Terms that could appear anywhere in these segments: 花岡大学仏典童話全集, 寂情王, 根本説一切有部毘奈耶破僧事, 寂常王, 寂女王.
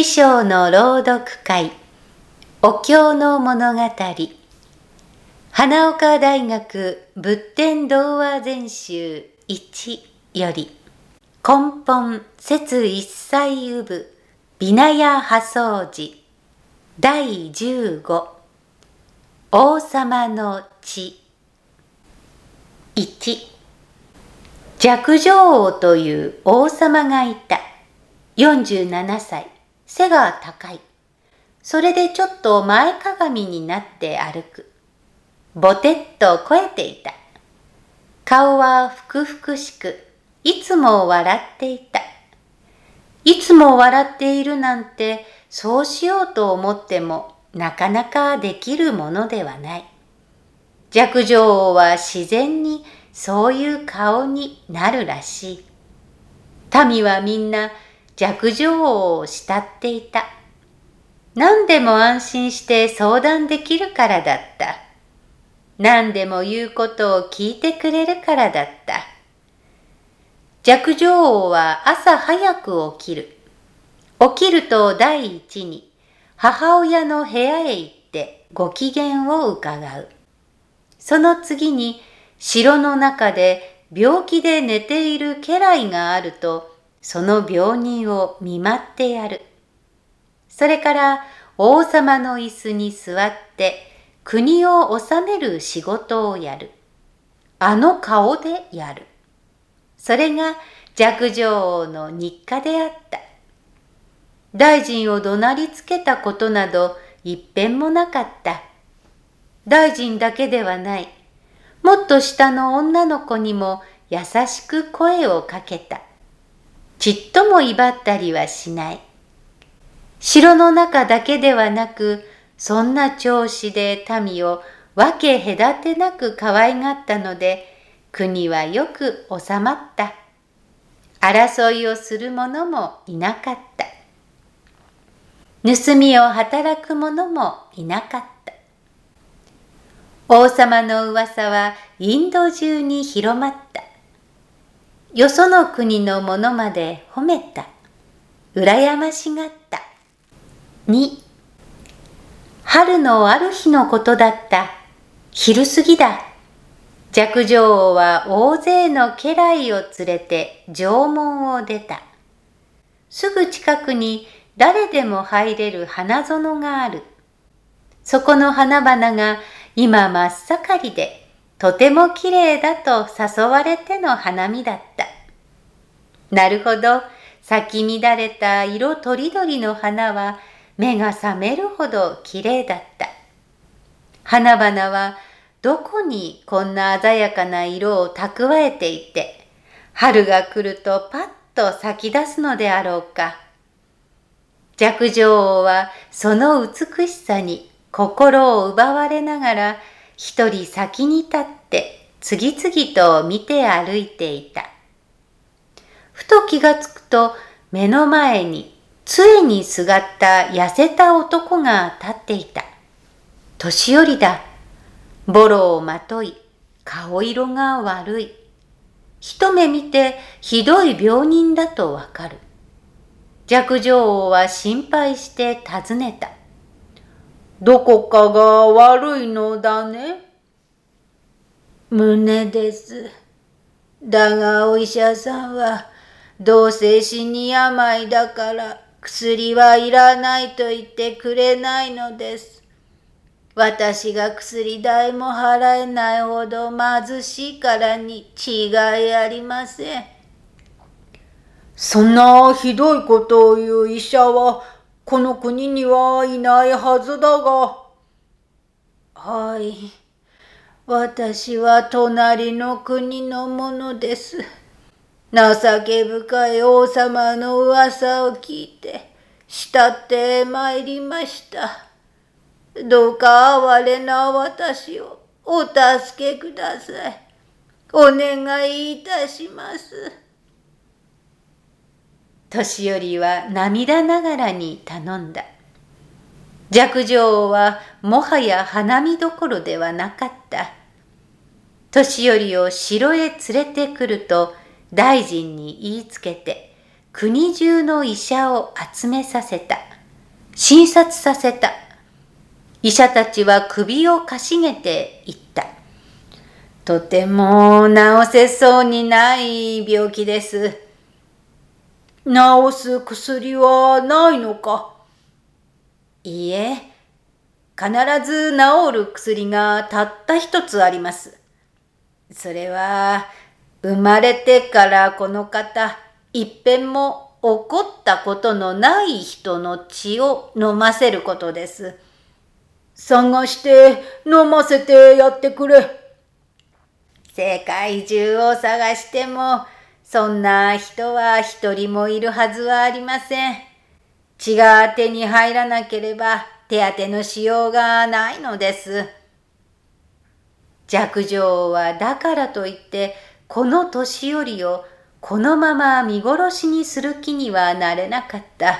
師匠の朗読会、お経の物語。花岡大学仏典童話全集1より、根本節一切有部ビナヤ破僧事第15、王様の地。1、寂常王という王様がいた。47歳、背が高い。それでちょっと前かがみになって歩く。ぼてっと肥えていた。顔はふくふくしく、いつも笑っていた。いつも笑っているなんて、そうしようと思ってもなかなかできるものではない。寂常王は自然にそういう顔になるらしい。民はみんな寂常王を慕っていた。何でも安心して相談できるからだった。何でも言うことを聞いてくれるからだった。寂常王は朝早く起きる。起きると第一に母親の部屋へ行ってご機嫌を伺う。その次に城の中で病気で寝ている家来があると、その病人を見舞ってやる。それから王様の椅子に座って国を治める仕事をやる。あの顔でやる。それが寂常王の日課であった。大臣を怒鳴りつけたことなど一遍もなかった。大臣だけではない。もっと下の女の子にも優しく声をかけた。ちっとも威張ったりはしない。城の中だけではなく、そんな調子で民を分け隔てなく可愛がったので、国はよく収まった。争いをする者もいなかった。盗みを働く者もいなかった。王様の噂はインド中に広まった。よその国の者まで褒めた。羨ましがった。2、春のある日のことだった。昼過ぎだ。寂常王は大勢の家来を連れて城門を出た。すぐ近くに誰でも入れる花園がある。そこの花々が今真っ盛りで、とてもきれいだと誘われての花見だった。なるほど、咲き乱れた色とりどりの花は目が覚めるほどきれいだった。花々はどこにこんな鮮やかな色を蓄えていて、春が来るとパッと咲き出すのであろうか。寂常王はその美しさに心を奪われながら、一人先に立って次々と見て歩いていた。ふと気がつくと、目の前に杖にすがった痩せた男が立っていた。年寄りだ。ボロをまとい、顔色が悪い。一目見てひどい病人だとわかる。寂常王は心配して尋ねた。どこかが悪いのだね。胸です。だがお医者さんは、どうせ死に病だから薬はいらないと言ってくれないのです。私が薬代も払えないほど貧しいからに違いありません。そんなひどいことを言う医者は、この国にはいないはずだが。はい、私は隣の国のものです。情け深い王様の噂を聞いて、慕ってまいりました。どうか哀れな私をお助けください。お願いいたします。年寄りは涙ながらに頼んだ。寂常王はもはや花見どころではなかった。年寄りを城へ連れてくると大臣に言いつけて、国中の医者を集めさせた。診察させた。医者たちは首をかしげて言った。とても治せそうにない病気です。治す薬はないのか。いいえ、必ず治る薬がたった一つあります。それは、生まれてからこの方、一遍も起こったことのない人の血を飲ませることです。探して飲ませてやってくれ。世界中を探しても、そんな人は一人もいるはずはありません。血が手に入らなければ手当てのしようがないのです。若女王はだからといって、この年寄りをこのまま見殺しにする気にはなれなかった。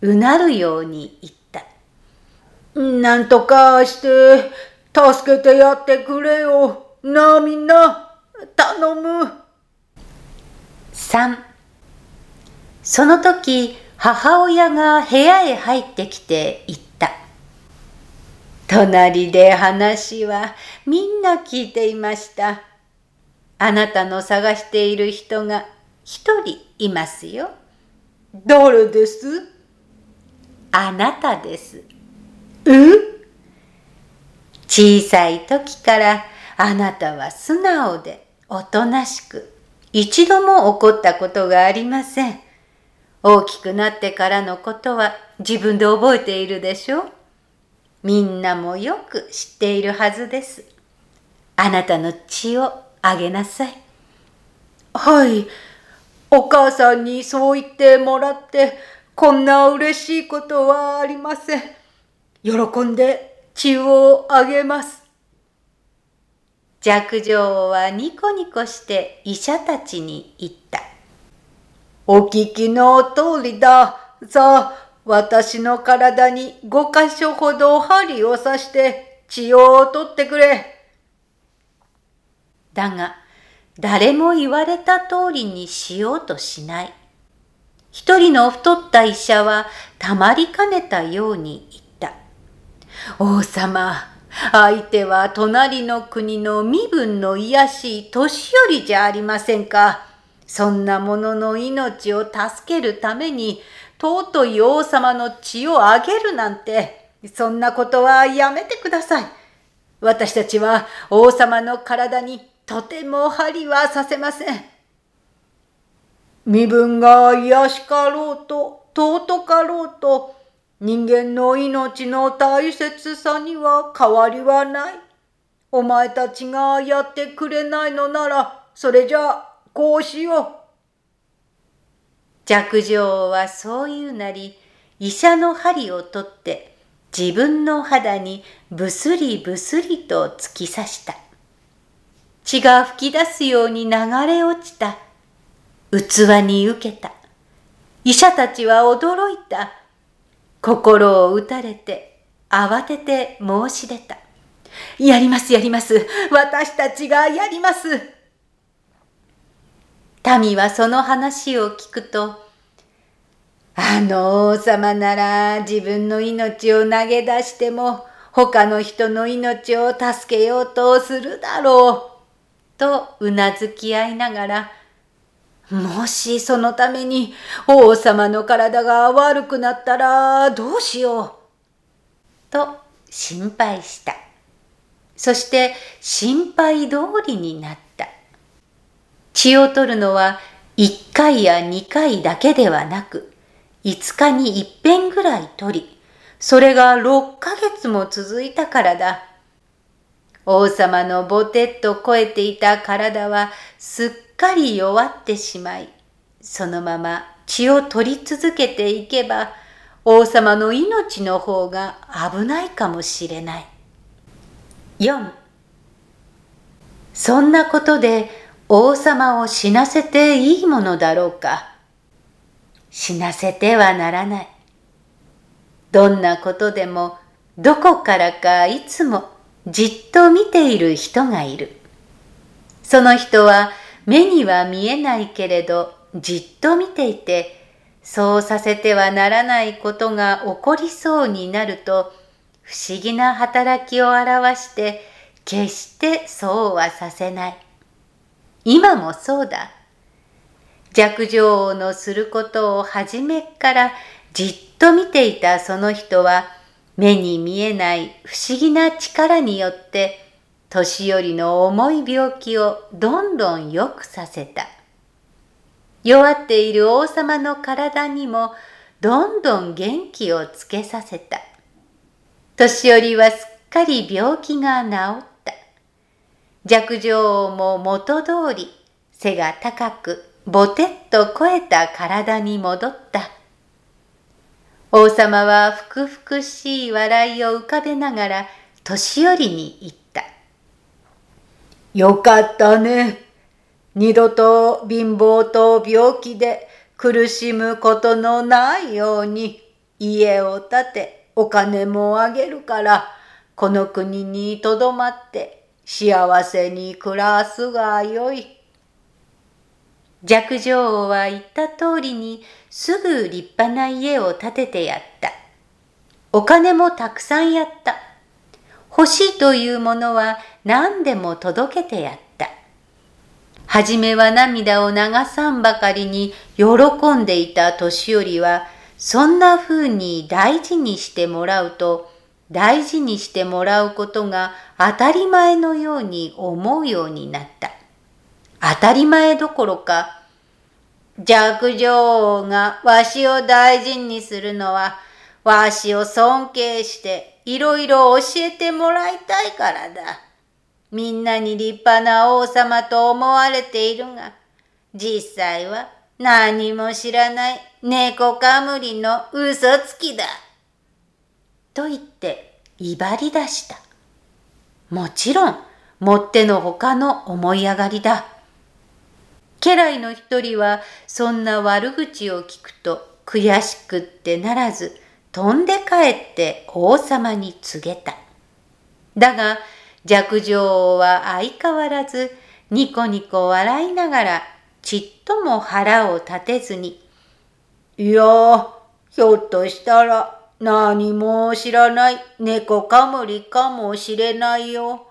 うなるように言った。なんとかして助けてやってくれよ。なあみんな、頼む。3、その時母親が部屋へ入ってきて言った。隣で話はみんな聞いていました。あなたの探している人が一人いますよ。誰です？あなたです。小さい時からあなたは素直でおとなしく、一度も怒ったことがありません。大きくなってからのことは自分で覚えているでしょう。みんなもよく知っているはずです。あなたの血をあげなさい。はい、お母さんにそう言ってもらって、こんな嬉しいことはありません。喜んで血をあげます。若女王はニコニコして医者たちに言った。お聞きの通りだ。さあ、私の体に5箇所ほど針を刺して血を取ってくれ。だが、誰も言われた通りにしようとしない。一人の太った医者はたまりかねたように言った。王様、相手は隣の国の身分の卑しい年寄りじゃありませんか。そんな者の命を助けるために、尊い王様の血をあげるなんて、そんなことはやめてください。私たちは王様の体にとても針はさせません。身分が卑しかろうと尊かろうと、人間の命の大切さには変わりはない。お前たちがやってくれないのなら、それじゃあこうしよう。若女王はそう言うなり、医者の針を取って、自分の肌にぶすりぶすりと突き刺した。血が噴き出すように流れ落ちた。器に受けた。医者たちは驚いた。心を打たれて、慌てて申し出た。やります、やります。私たちがやります。民はその話を聞くと、あの王様なら自分の命を投げ出しても他の人の命を助けようとするだろうとうなずき合いながら、もしそのために王様の体が悪くなったらどうしようと心配した。そして心配通りになった。血を取るのは1回や2回だけではなく、5日に一遍ぐらい取り、それが6ヶ月も続いたからだ。王様のぼてっと肥えていた体はすっかり弱ってしまい、そのまま血を取り続けていけば、王様の命の方が危ないかもしれない。4、そんなことで王様を死なせていいものだろうか。死なせてはならない。どんなことでも、どこからかいつもじっと見ている人がいる。その人は目には見えないけれど、じっと見ていて、そうさせてはならないことが起こりそうになると、不思議な働きを表して、決してそうはさせない。今もそうだ。寂情のすることを初めからじっと見ていたその人は、目に見えない不思議な力によって、年寄りの重い病気をどんどん良くさせた。弱っている王様の体にもどんどん元気をつけさせた。年寄りはすっかり病気が治った。寂情も元通り背が高くぼてっと肥えた体に戻った。王様はふくふくしい笑いを浮かべながら年寄りに言った。よかったね。二度と貧乏と病気で苦しむことのないように家を建てお金もあげるからこの国にとどまって幸せに暮らすがよい。寂情王は言った通りにすぐ立派な家を建ててやった。お金もたくさんやった。欲しいというものは何でも届けてやった。はじめは涙を流さんばかりに喜んでいた年寄りは、そんな風に大事にしてもらうと、大事にしてもらうことが当たり前のように思うようになった。当たり前どころか、寂情王がわしを大事にするのは、わしを尊敬していろいろ教えてもらいたいからだ。みんなに立派な王様と思われているが、実際は何も知らない猫かむりの嘘つきだ。と言って威張り出した。もちろん、もってのほかの思い上がりだ。家来の一人はそんな悪口を聞くと悔しくってならず、飛んで帰って王様に告げた。だが、寂情王は相変わらずニコニコ笑いながらちっとも腹を立てずに、いやー、ひょっとしたら何も知らない猫かむりかもしれないよ、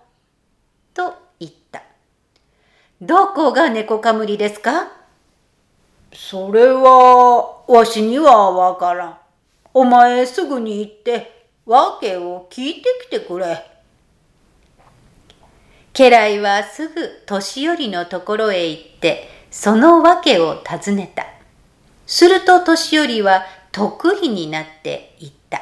と言った。どこが猫かむりですか？それはわしにはわからん。お前すぐに行ってわけを聞いてきてくれ。家来はすぐ年寄りのところへ行って、その訳を尋ねた。すると年寄りは得意になって言った。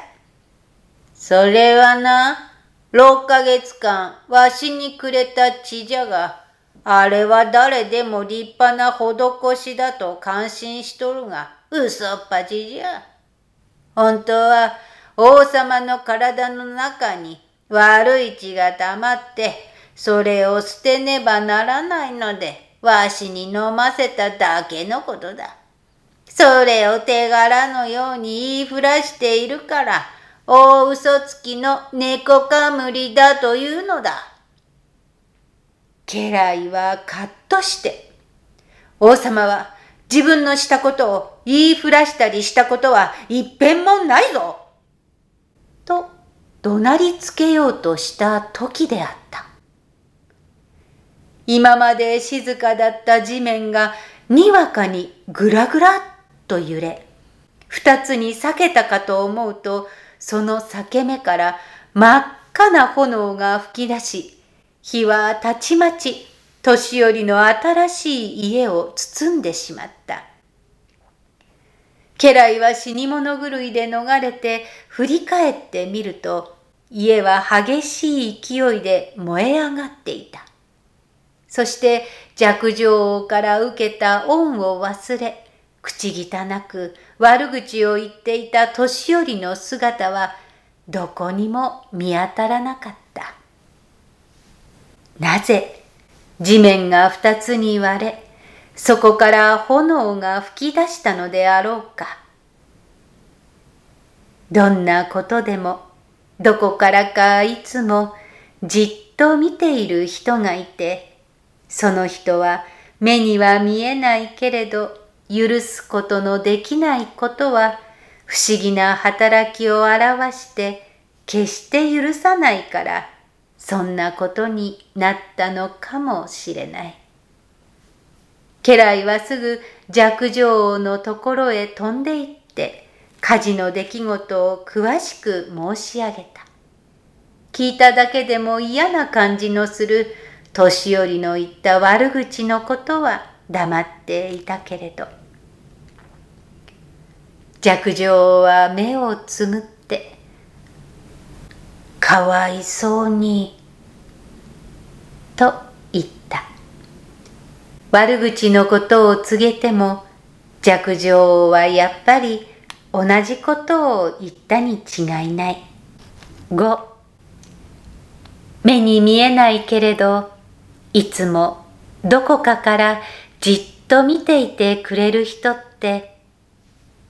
それはな、6ヶ月間わしにくれた血じゃが、あれは誰でも立派な施しだと感心しとるが、嘘っぱちじゃ。本当は王様の体の中に悪い血が溜まって、それを捨てねばならないので、わしに飲ませただけのことだ。それを手柄のように言いふらしているから、大嘘つきの猫かむりだというのだ。家来はカッとして、王様は自分のしたことを言いふらしたりしたことは一遍もないぞと怒鳴りつけようとした時であった。今まで静かだった地面がにわかにぐらぐらっと揺れ、二つに裂けたかと思うと、その裂け目から真っ赤な炎が噴き出し、火はたちまち年寄りの新しい家を包んでしまった。家来は死に物狂いで逃れて振り返ってみると、家は激しい勢いで燃え上がっていた。そして寂情王から受けた恩を忘れ、口汚く悪口を言っていた年寄りの姿はどこにも見当たらなかった。なぜ地面が二つに割れ、そこから炎が噴き出したのであろうか。どんなことでも、どこからかいつもじっと見ている人がいて、その人は目には見えないけれど許すことのできないことは不思議な働きを表して決して許さないからそんなことになったのかもしれない。家来はすぐ寂女王のところへ飛んで行って火事の出来事を詳しく申し上げた。聞いただけでも嫌な感じのする年寄りの言った悪口のことは黙っていたけれど、寂女王は目をつむってかわいそうにと言った。悪口のことを告げても寂女王はやっぱり同じことを言ったに違いない。5、目に見えないけれどいつもどこかからじっと見ていてくれる人って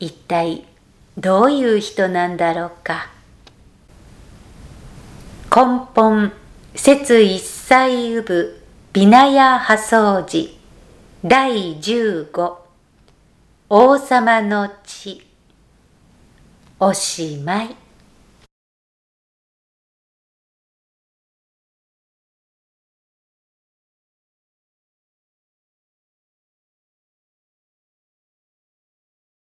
一体どういう人なんだろうか。根本節一切有部ビナヤ破僧寺第15王様の地おしまい。